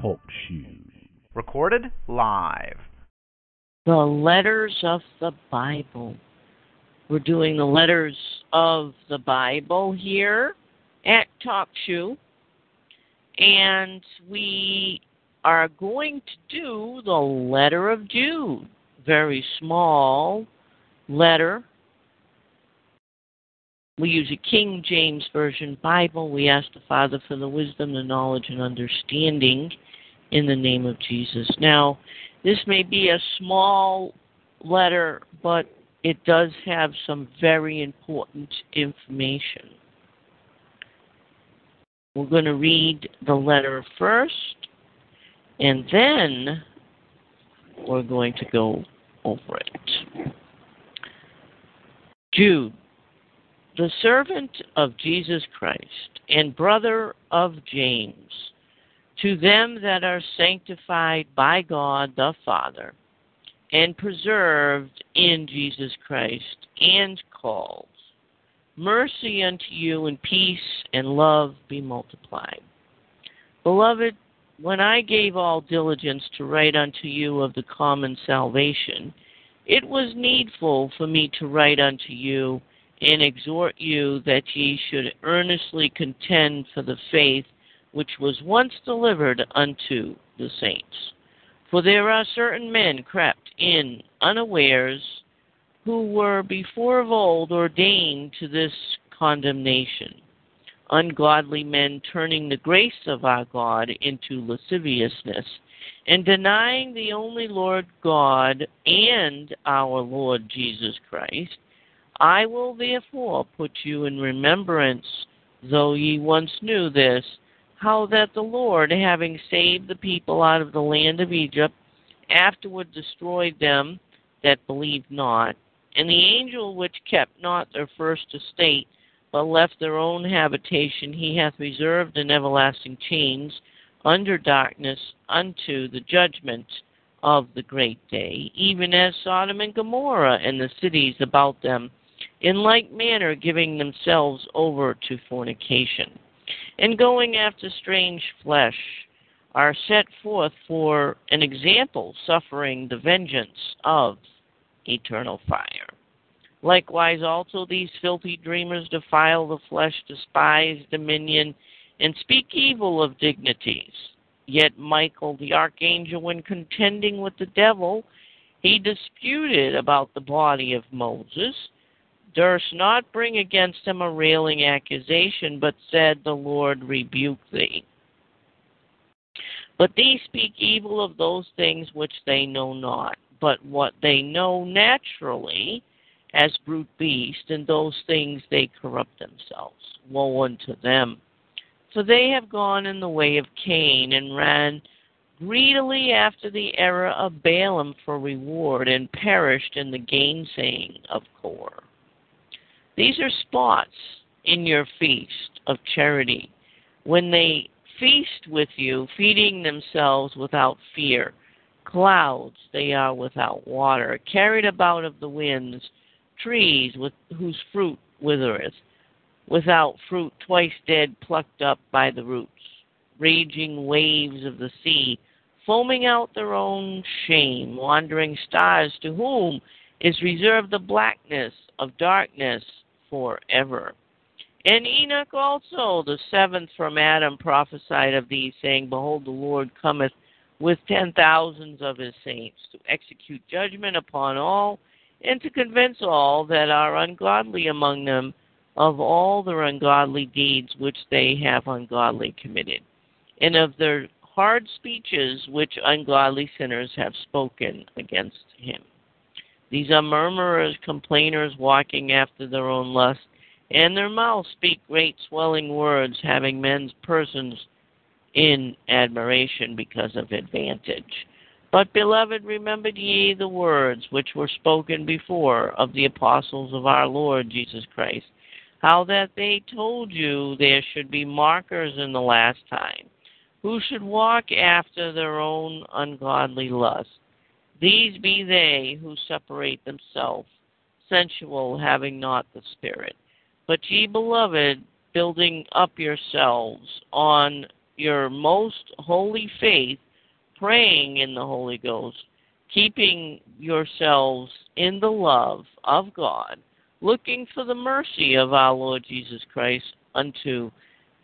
Talk Shoe. Recorded live. The letters of the Bible. We're doing the letters of the Bible here at Talk Shoe. And we are going to do the letter of Jude. Very small letter. We use a King James Version Bible. We ask the Father for the wisdom, the knowledge, and understanding in the name of Jesus. Now, this may be a small letter, but it does have some very important information. We're going to read the letter first, and then we're going to go over it. Jude, the servant of Jesus Christ and brother of James, to them that are sanctified by God the Father and preserved in Jesus Christ and called, mercy unto you and peace and love be multiplied. Beloved, when I gave all diligence to write unto you of the common salvation, it was needful for me to write unto you and exhort you that ye should earnestly contend for the faith which was once delivered unto the saints. For there are certain men crept in unawares, who were before of old ordained to this condemnation, ungodly men turning the grace of our God into lasciviousness, and denying the only Lord God and our Lord Jesus Christ. I will therefore put you in remembrance, though ye once knew this, how that the Lord, having saved the people out of the land of Egypt, afterward destroyed them that believed not, and the angel which kept not their first estate, but left their own habitation, he hath reserved in everlasting chains under darkness unto the judgment of the great day, even as Sodom and Gomorrah and the cities about them, in like manner giving themselves over to fornication, and going after strange flesh, are set forth for an example, suffering the vengeance of eternal fire. Likewise also these filthy dreamers defile the flesh, despise dominion, and speak evil of dignities. Yet Michael the archangel, when contending with the devil, he disputed about the body of Moses, durst not bring against him a railing accusation, but said, the Lord rebuke thee. But these speak evil of those things which they know not, but what they know naturally as brute beasts, and those things they corrupt themselves. Woe unto them! For they have gone in the way of Cain, and ran greedily after the error of Balaam for reward, and perished in the gainsaying of Korah. These are spots in your feast of charity, when they feast with you, feeding themselves without fear. Clouds they are without water, carried about of the winds, trees with whose fruit withereth, without fruit, twice dead, plucked up by the roots, raging waves of the sea, foaming out their own shame, wandering stars, to whom is reserved the blackness of darkness forever. And Enoch also, the seventh from Adam, prophesied of these, saying, behold, the Lord cometh with 10,000 of his saints, to execute judgment upon all, and to convince all that are ungodly among them of all their ungodly deeds which they have ungodly committed, and of their hard speeches which ungodly sinners have spoken against him. These are murmurers, complainers, walking after their own lust, and their mouths speak great swelling words, having men's persons in admiration because of advantage. But, beloved, remember ye the words which were spoken before of the apostles of our Lord Jesus Christ, how that they told you there should be mockers in the last time, who should walk after their own ungodly lust. These be they who separate themselves, sensual, having not the Spirit. But ye, beloved, building up yourselves on your most holy faith, praying in the Holy Ghost, keeping yourselves in the love of God, looking for the mercy of our Lord Jesus Christ unto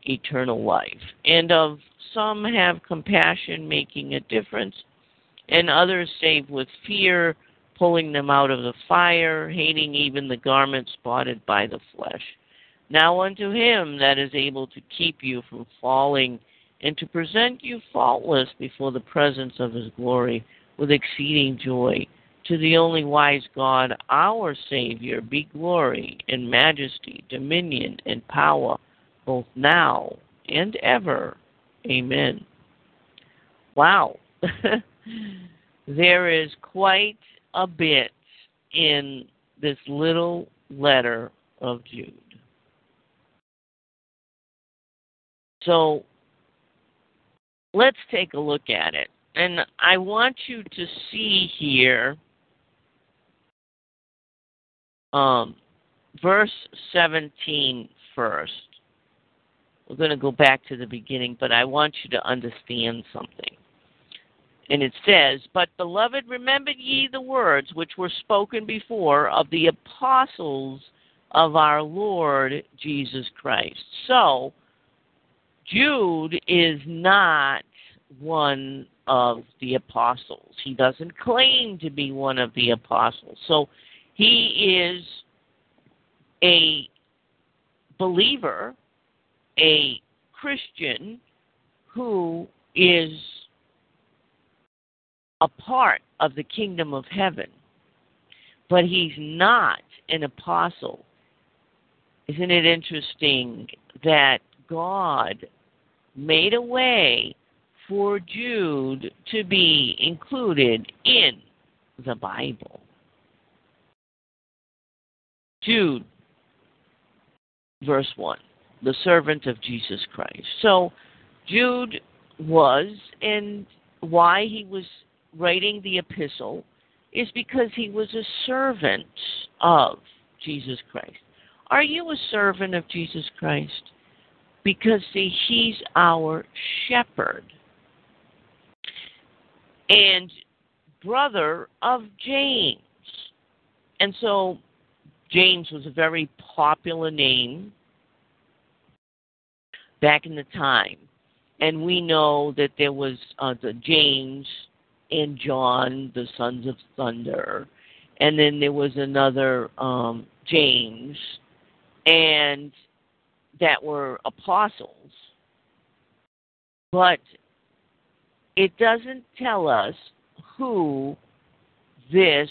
eternal life. And of some have compassion, making a difference, and others save with fear, pulling them out of the fire, hating even the garment spotted by the flesh. Now unto him that is able to keep you from falling, and to present you faultless before the presence of his glory with exceeding joy, to the only wise God, our Savior, be glory and majesty, dominion and power, both now and ever. Amen. Wow. There is quite a bit in this little letter of Jude. So let's take a look at it. And I want you to see here verse 17 first. We're going to go back to the beginning, but I want you to understand something. And it says, "But, beloved, remember ye the words which were spoken before of the apostles of our Lord Jesus Christ." So, Jude is not one of the apostles. He doesn't claim to be one of the apostles. So, he is a believer, a Christian, who is a part of the kingdom of heaven, but he's not an apostle. Isn't it interesting that God made a way for Jude to be included in the Bible? Jude, verse 1, the servant of Jesus Christ. So Jude was, and why he was writing the epistle is because he was a servant of Jesus Christ. Are you a servant of Jesus Christ? Because, see, he's our shepherd and brother of James. And so James was a very popular name back in the time. And we know that there was the James and John, the sons of thunder. And then there was another James, and that were apostles. But it doesn't tell us who this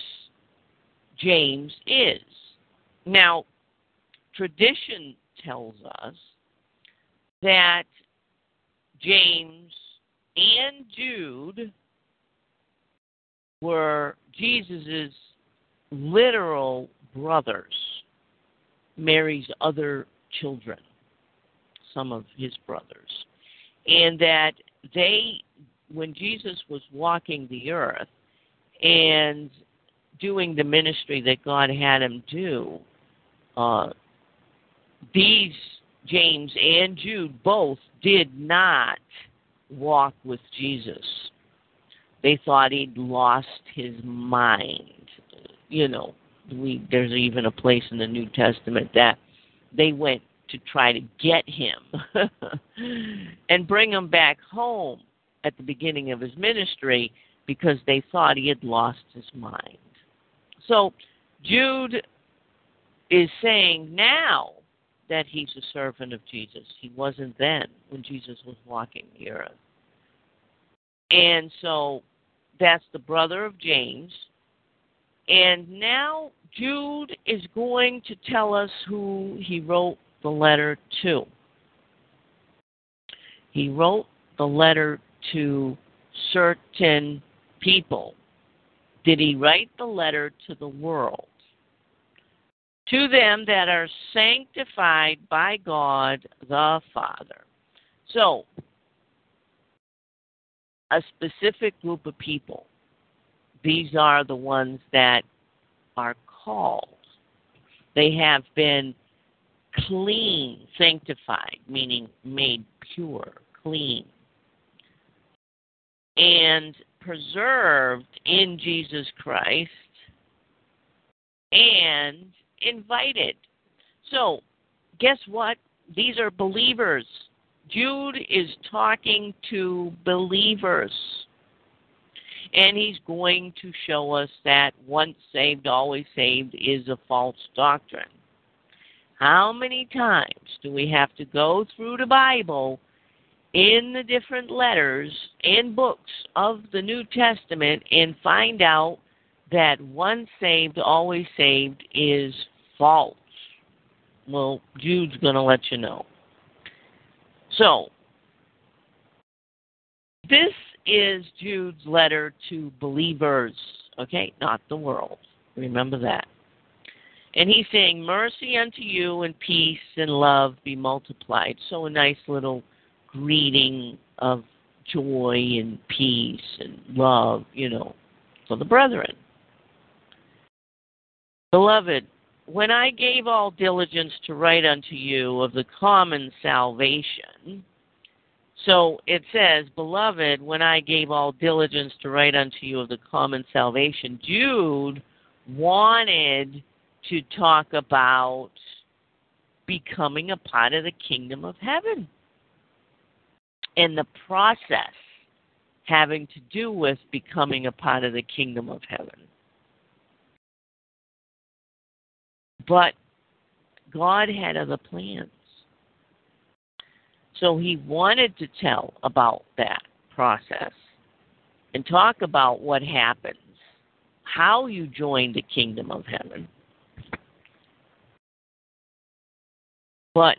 James is. Now, tradition tells us that James and Jude were Jesus' literal brothers, Mary's other children, some of his brothers. And that they, when Jesus was walking the earth and doing the ministry that God had him do, these James and Jude both did not walk with Jesus. They thought he'd lost his mind. You know, there's even a place in the New Testament that they went to try to get him and bring him back home at the beginning of his ministry because they thought he had lost his mind. So Jude is saying now that he's a servant of Jesus. He wasn't then when Jesus was walking the earth. And so that's the brother of James. And now Jude is going to tell us who he wrote the letter to. He wrote the letter to certain people? Did he write the letter to the world? To them that are sanctified by God the Father. So, a specific group of people. These are the ones that are called. They have been clean, sanctified, meaning made pure, clean, and preserved in Jesus Christ, and invited. So, guess what? These are believers. Jude is talking to believers. And he's going to show us that once saved, always saved is a false doctrine. How many times do we have to go through the Bible in the different letters and books of the New Testament and find out that once saved, always saved is false? Well, Jude's going to let you know. So, this is Jude's letter to believers, okay, not the world. Remember that. And he's saying, mercy unto you and peace and love be multiplied. So a nice little greeting of joy and peace and love, you know, for the brethren. Beloved, when I gave all diligence to write unto you of the common salvation. So it says, beloved, when I gave all diligence to write unto you of the common salvation, Jude wanted to talk about becoming a part of the kingdom of heaven and the process having to do with becoming a part of the kingdom of heaven. But God had other plans. So he wanted to tell about that process and talk about what happens, how you join the kingdom of heaven. But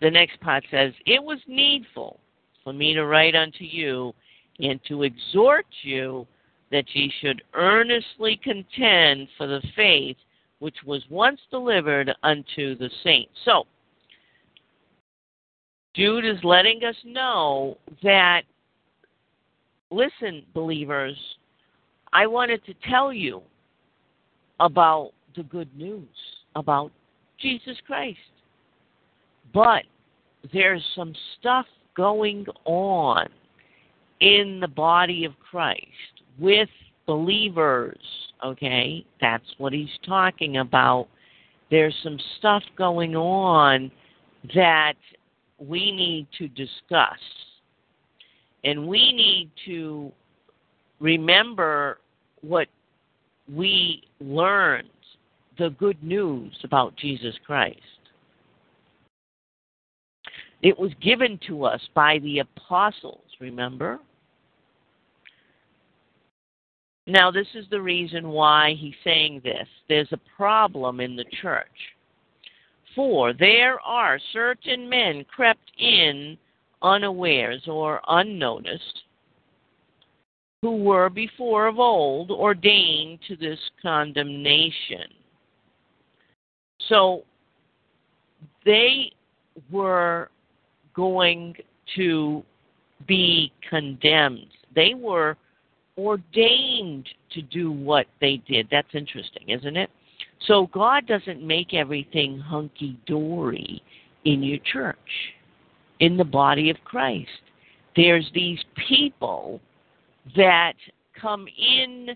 the next part says, it was needful for me to write unto you and to exhort you that ye should earnestly contend for the faith which was once delivered unto the saints. So, Jude is letting us know that, listen, believers, I wanted to tell you about the good news, about Jesus Christ. But there's some stuff going on in the body of Christ with believers, okay? That's what he's talking about. There's some stuff going on that we need to discuss, and we need to remember what we learned, the good news about Jesus Christ. It was given to us by the apostles, remember? Now, this is the reason why he's saying this. There's a problem in the church. For there are certain men crept in unawares or unnoticed, who were before of old ordained to this condemnation. So they were going to be condemned. They were ordained to do what they did. That's interesting, isn't it? So God doesn't make everything hunky-dory in your church, in the body of Christ. There's these people that come in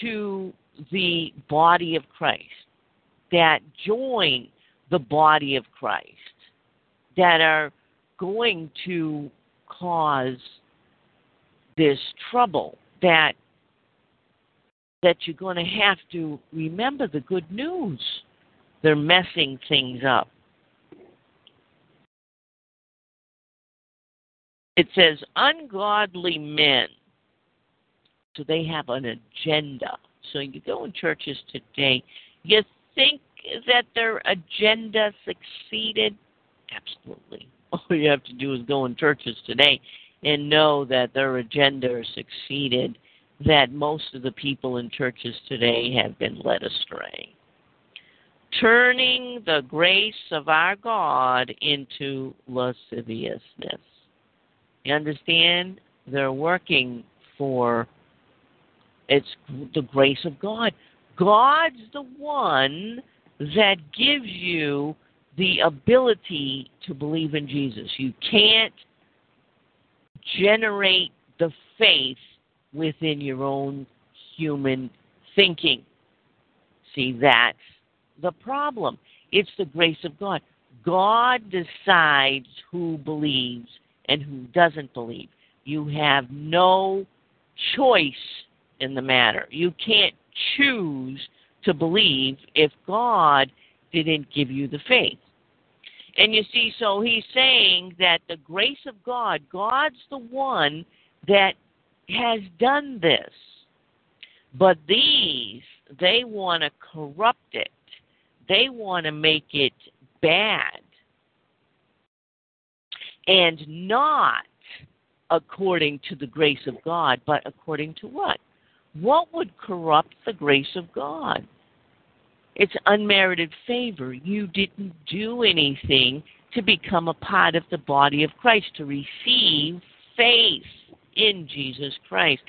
to the body of Christ, that join the body of Christ, that are going to cause this trouble, that you're going to have to remember the good news. They're messing things up. It says, ungodly men. So they have an agenda. So you go in churches today, you think that their agenda succeeded? Absolutely All you have to do is go in churches today and know that their agenda succeeded, that most of the people in churches today have been led astray. Turning the grace of our God into lasciviousness. You understand? They're working for it's the grace of God. God's the one that gives you the ability to believe in Jesus. You can't generate the faith within your own human thinking. See, that's the problem. It's the grace of God. God decides who believes and who doesn't believe. You have no choice in the matter. You can't choose to believe if God didn't give you the faith. And you see, so he's saying that the grace of God, God's the one that has done this. But these, they want to corrupt it. They want to make it bad and not according to the grace of God, but according to what? What would corrupt the grace of God? It's unmerited favor. You didn't do anything to become a part of the body of Christ, to receive faith in Jesus Christ.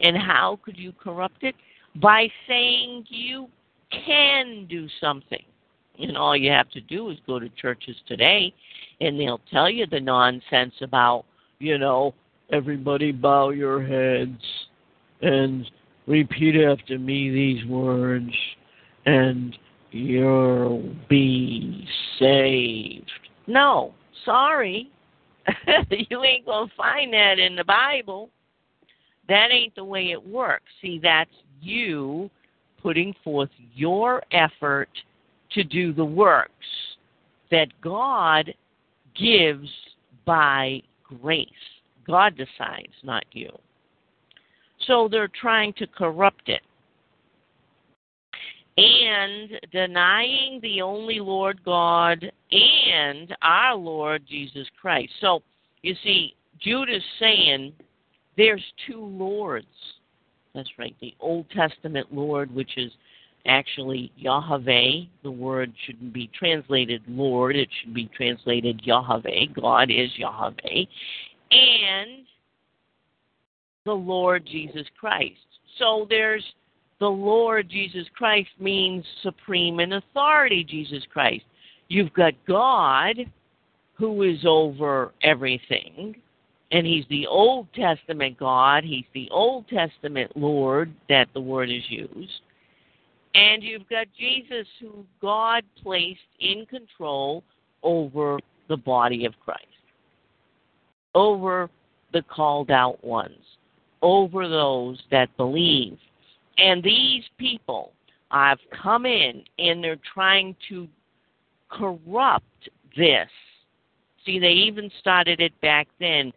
And how could you corrupt it? By saying you can do something. And all you have to do is go to churches today, and they'll tell you the nonsense about, everybody bow your heads and repeat after me these words, and you'll be saved. No, sorry. You ain't going to find that in the Bible. That ain't the way it works. See, that's you putting forth your effort to do the works that God gives by grace. God decides, not you. So they're trying to corrupt it. And denying the only Lord God and our Lord Jesus Christ. So, you see, Jude is saying there's two lords. That's right, the Old Testament Lord, which is actually Yahweh. The word shouldn't be translated Lord. It should be translated Yahweh. God is Yahweh. And the Lord Jesus Christ. So there's the Lord Jesus Christ means supreme in authority, Jesus Christ. You've got God who is over everything. And he's the Old Testament God. He's the Old Testament Lord that the word is used. And you've got Jesus, who God placed in control over the body of Christ, over the called out ones, over those that believe. And these people have come in, and they're trying to corrupt this. See, they even started it back then,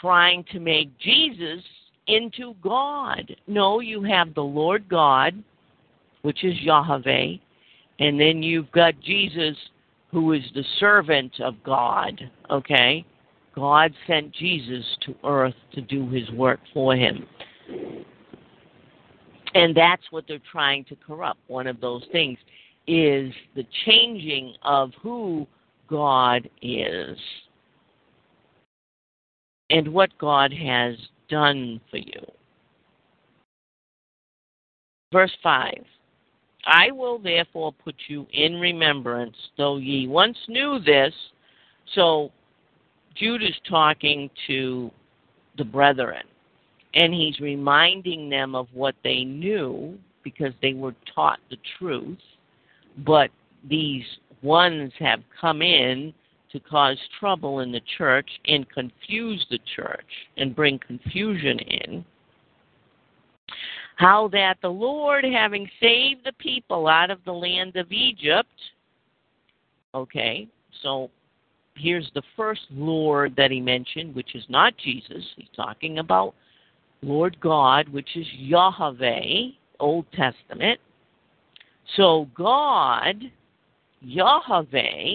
trying to make Jesus into God. No, you have the Lord God, which is Yahweh, and then you've got Jesus, who is the servant of God, okay? God sent Jesus to earth to do his work for him. And that's what they're trying to corrupt. One of those things is the changing of who God is and what God has done for you. Verse 5. I will therefore put you in remembrance, though ye once knew this. So Jude is talking to the brethren, and he's reminding them of what they knew because they were taught the truth. But these ones have come in to cause trouble in the church and confuse the church and bring confusion in. How that the Lord, having saved the people out of the land of Egypt, okay, so here's the first Lord that he mentioned, which is not Jesus. He's talking about Lord God, which is Yahweh, Old Testament. So God, Yahweh,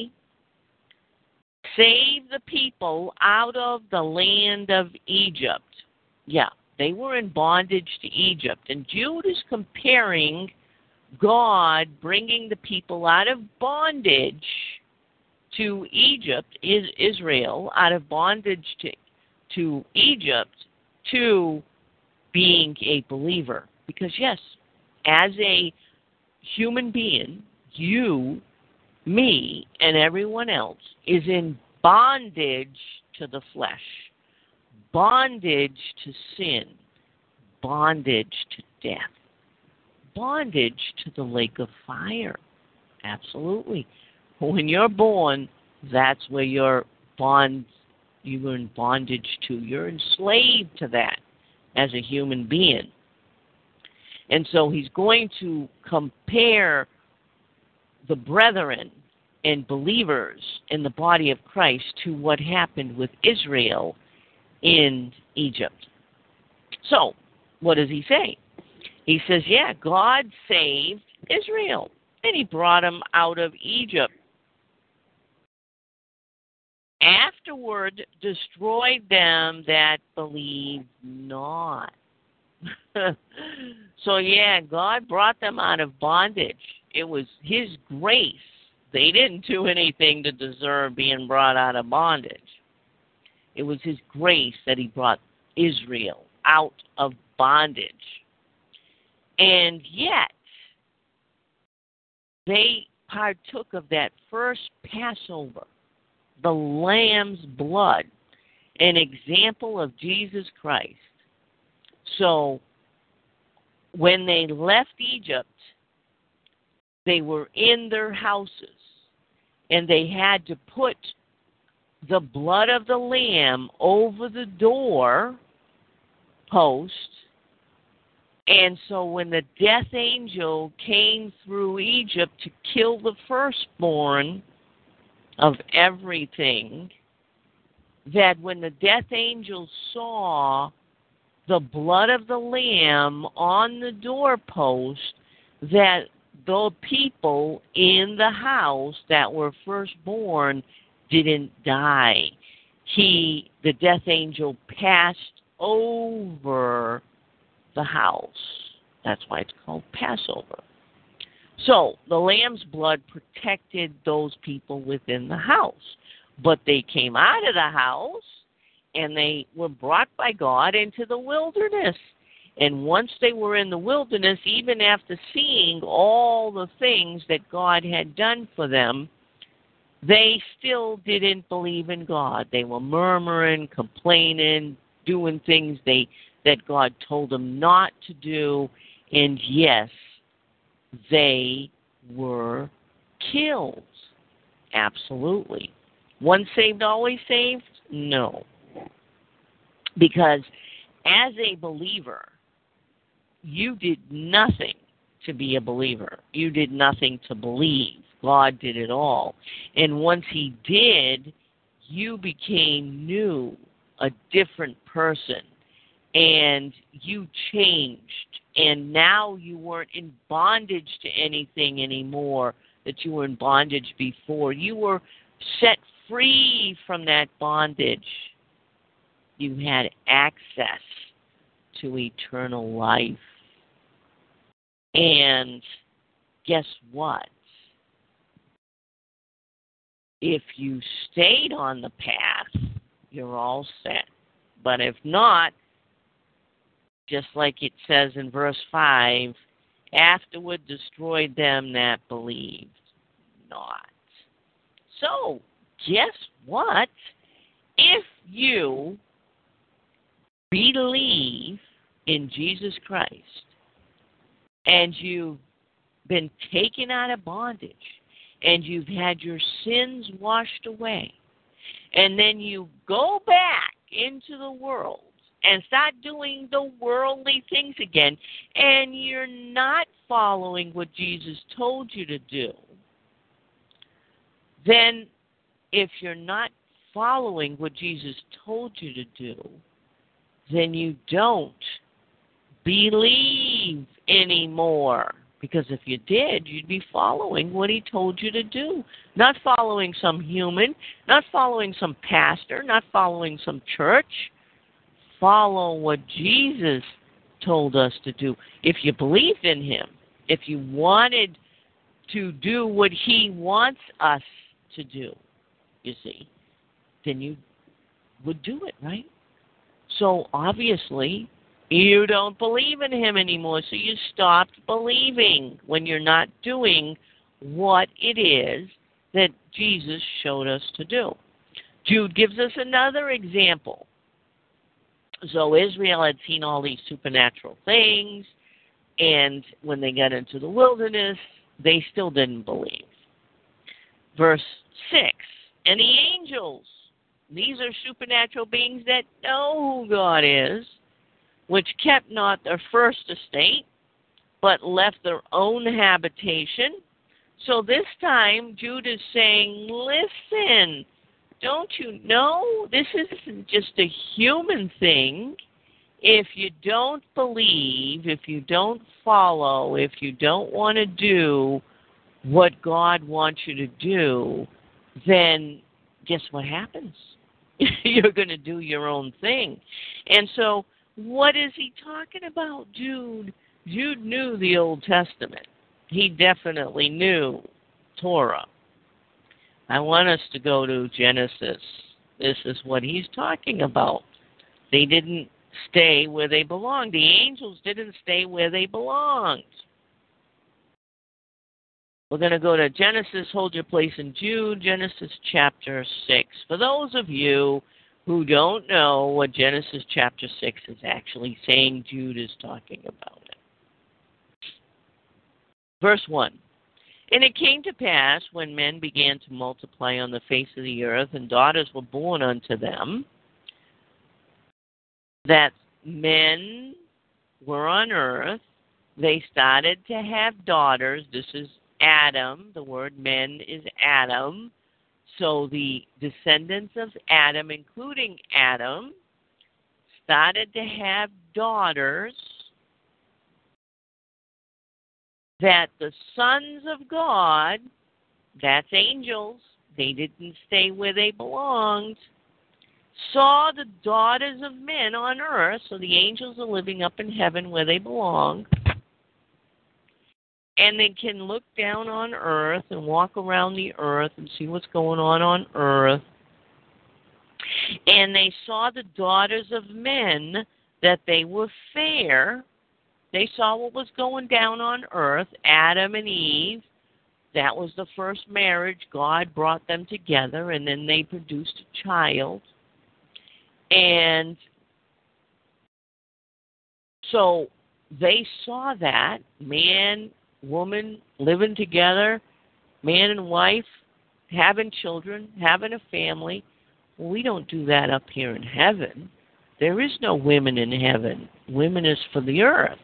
save the people out of the land of Egypt. Yeah, they were in bondage to Egypt. And Jude is comparing God bringing the people out of bondage to Egypt, Israel, out of bondage to Egypt, to being a believer. Because, yes, as a human being, you, me, and everyone else is in bondage to the flesh, bondage to sin, bondage to death, bondage to the lake of fire. Absolutely. When you're born, that's where you're in bondage to. You're enslaved to that as a human being. And so he's going to compare the brethren and believers in the body of Christ to what happened with Israel in Egypt. So, what does he say? He says, yeah, God saved Israel, and he brought them out of Egypt. Afterward, destroyed them that believed not. So, yeah, God brought them out of bondage. It was his grace. They didn't do anything to deserve being brought out of bondage. It was his grace that he brought Israel out of bondage. And yet, they partook of that first Passover, the Lamb's blood, an example of Jesus Christ. So, when they left Egypt, they were in their houses, and they had to put the blood of the lamb over the door post. And so when the death angel came through Egypt to kill the firstborn of everything, that when the death angel saw the blood of the lamb on the doorpost, that the people in the house that were firstborn didn't die. The death angel passed over the house. That's why it's called Passover. So the lamb's blood protected those people within the house. But they came out of the house, and they were brought by God into the wilderness. And once they were in the wilderness, even after seeing all the things that God had done for them, they still didn't believe in God. They were murmuring, complaining, doing things that God told them not to do. And yes, they were killed. Absolutely. Once saved, always saved? No. Because as a believer, you did nothing to be a believer. You did nothing to believe. God did it all. And once he did, you became new, a different person. And you changed. And now you weren't in bondage to anything anymore that you were in bondage before. You were set free from that bondage. You had access to eternal life. And guess what? If you stayed on the path, you're all set. But if not, just like it says in verse 5, afterward destroyed them that believed not. So, guess what? If you believe in Jesus Christ, and you've been taken out of bondage, and you've had your sins washed away, and then you go back into the world and start doing the worldly things again, and you're not following what Jesus told you to do, then if you're not following what Jesus told you to do, then you don't believe anymore. Because if you did, you'd be following what he told you to do. Not following some human, not following some pastor, not following some church. Follow what Jesus told us to do. If you believed in him, if you wanted to do what he wants us to do, you see, then you would do it, right? So obviously, you don't believe in him anymore, so you stopped believing when you're not doing what it is that Jesus showed us to do. Jude gives us another example. So Israel had seen all these supernatural things, and when they got into the wilderness, they still didn't believe. Verse 6, and the angels, these are supernatural beings that know who God is, which kept not their first estate, but left their own habitation. So this time, Jude is saying, listen, don't you know this isn't just a human thing? If you don't believe, if you don't follow, if you don't want to do what God wants you to do, then guess what happens? You're going to do your own thing. And so, what is he talking about, Jude? Jude knew the Old Testament. He definitely knew Torah. I want us to go to Genesis. This is what he's talking about. They didn't stay where they belonged. The angels didn't stay where they belonged. We're going to go to Genesis. Hold your place in Jude, Genesis chapter 6. For those of you who don't know what Genesis chapter 6 is actually saying, Jude is talking about it. Verse 1, and it came to pass, when men began to multiply on the face of the earth, and daughters were born unto them, that men were on earth, they started to have daughters. This is Adam. The word men is Adam. So the descendants of Adam, including Adam, started to have daughters, that the sons of God, that's angels, they didn't stay where they belonged, saw the daughters of men on earth, so the angels are living up in heaven where they belong, and they can look down on earth and walk around the earth and see what's going on earth. And they saw the daughters of men, that they were fair. They saw what was going down on earth. Adam and Eve, that was the first marriage. God brought them together, and then they produced a child. And so they saw that, man, woman living together, man and wife, having children, having a family. Well, we don't do that up here in heaven. There is no women in heaven. Women is for the earth.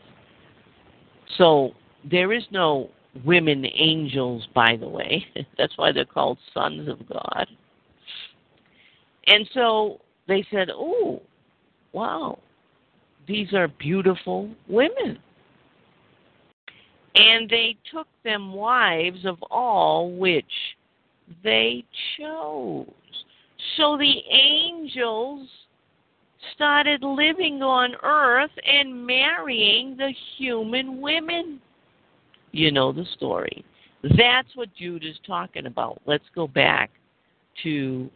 So there is no women angels, by the way. That's why they're called sons of God. And so they said, oh, wow, these are beautiful women. And they took them wives of all which they chose. So the angels started living on earth and marrying the human women. You know the story. That's what Jude is talking about. Let's go back to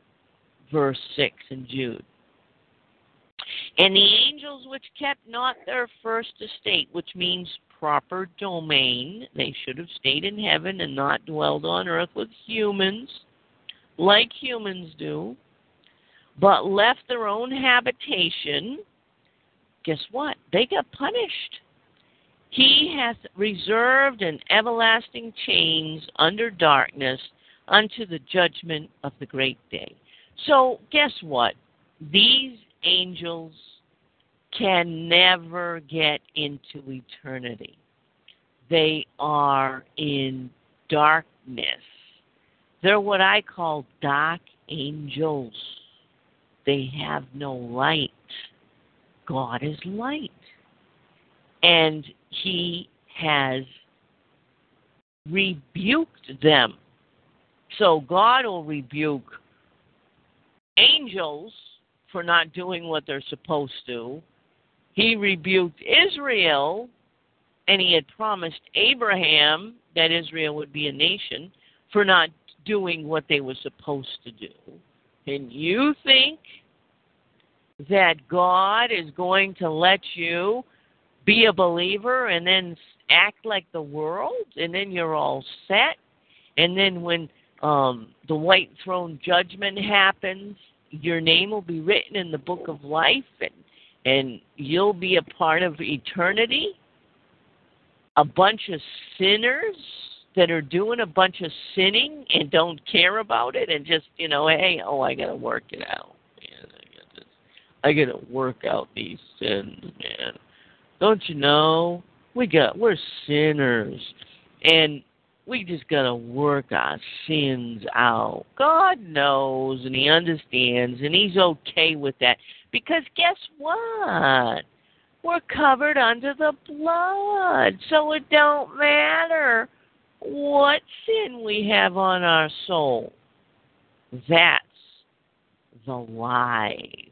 verse 6 in Jude. And the angels which kept not their first estate, which means proper domain, they should have stayed in heaven and not dwelled on earth with humans, like humans do, but left their own habitation. Guess what? They got punished. He hath reserved an everlasting chains under darkness unto the judgment of the great day. So guess what? These angels can never get into eternity. They are in darkness. They're what I call dark angels. They have no light. God is light. And he has rebuked them. So God will rebuke angels for not doing what they're supposed to. He rebuked Israel, and he had promised Abraham that Israel would be a nation for not doing what they were supposed to do. And you think that God is going to let you be a believer and then act like the world, and then you're all set, and then when the white throne judgment happens, your name will be written in the book of life, and you'll be a part of eternity? A bunch of sinners that are doing a bunch of sinning and don't care about it, and just, you know, hey, oh, I got to work it out. Man, I got to work out these sins, man. Don't you know? We're sinners, and we just got to work our sins out. God knows, and he understands, and he's okay with that. Because guess what? We're covered under the blood, so it don't matter what sin we have on our soul. That's the lies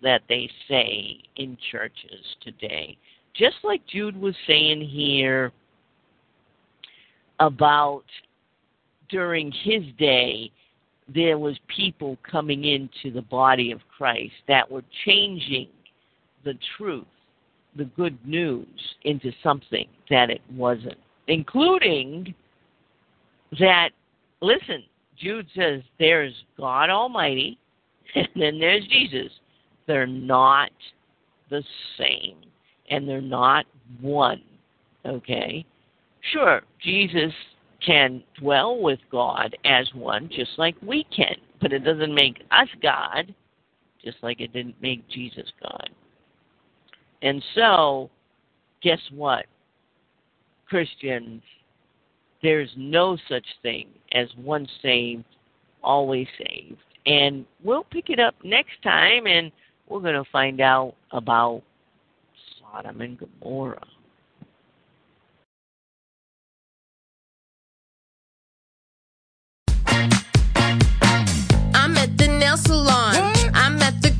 that they say in churches today. Just like Jude was saying here about during his day, there was people coming into the body of Christ that were changing the truth, the good news, into something that it wasn't, including that, listen, Jude says there's God Almighty and then there's Jesus. They're not the same, and they're not one, okay? Sure, Jesus can dwell with God as one, just like we can, but it doesn't make us God, just like it didn't make Jesus God. And so, guess what? Christians, there's no such thing as once saved, always saved. And we'll pick it up next time, and we're going to find out about Sodom and Gomorrah. I'm at the nail salon. What? I'm at the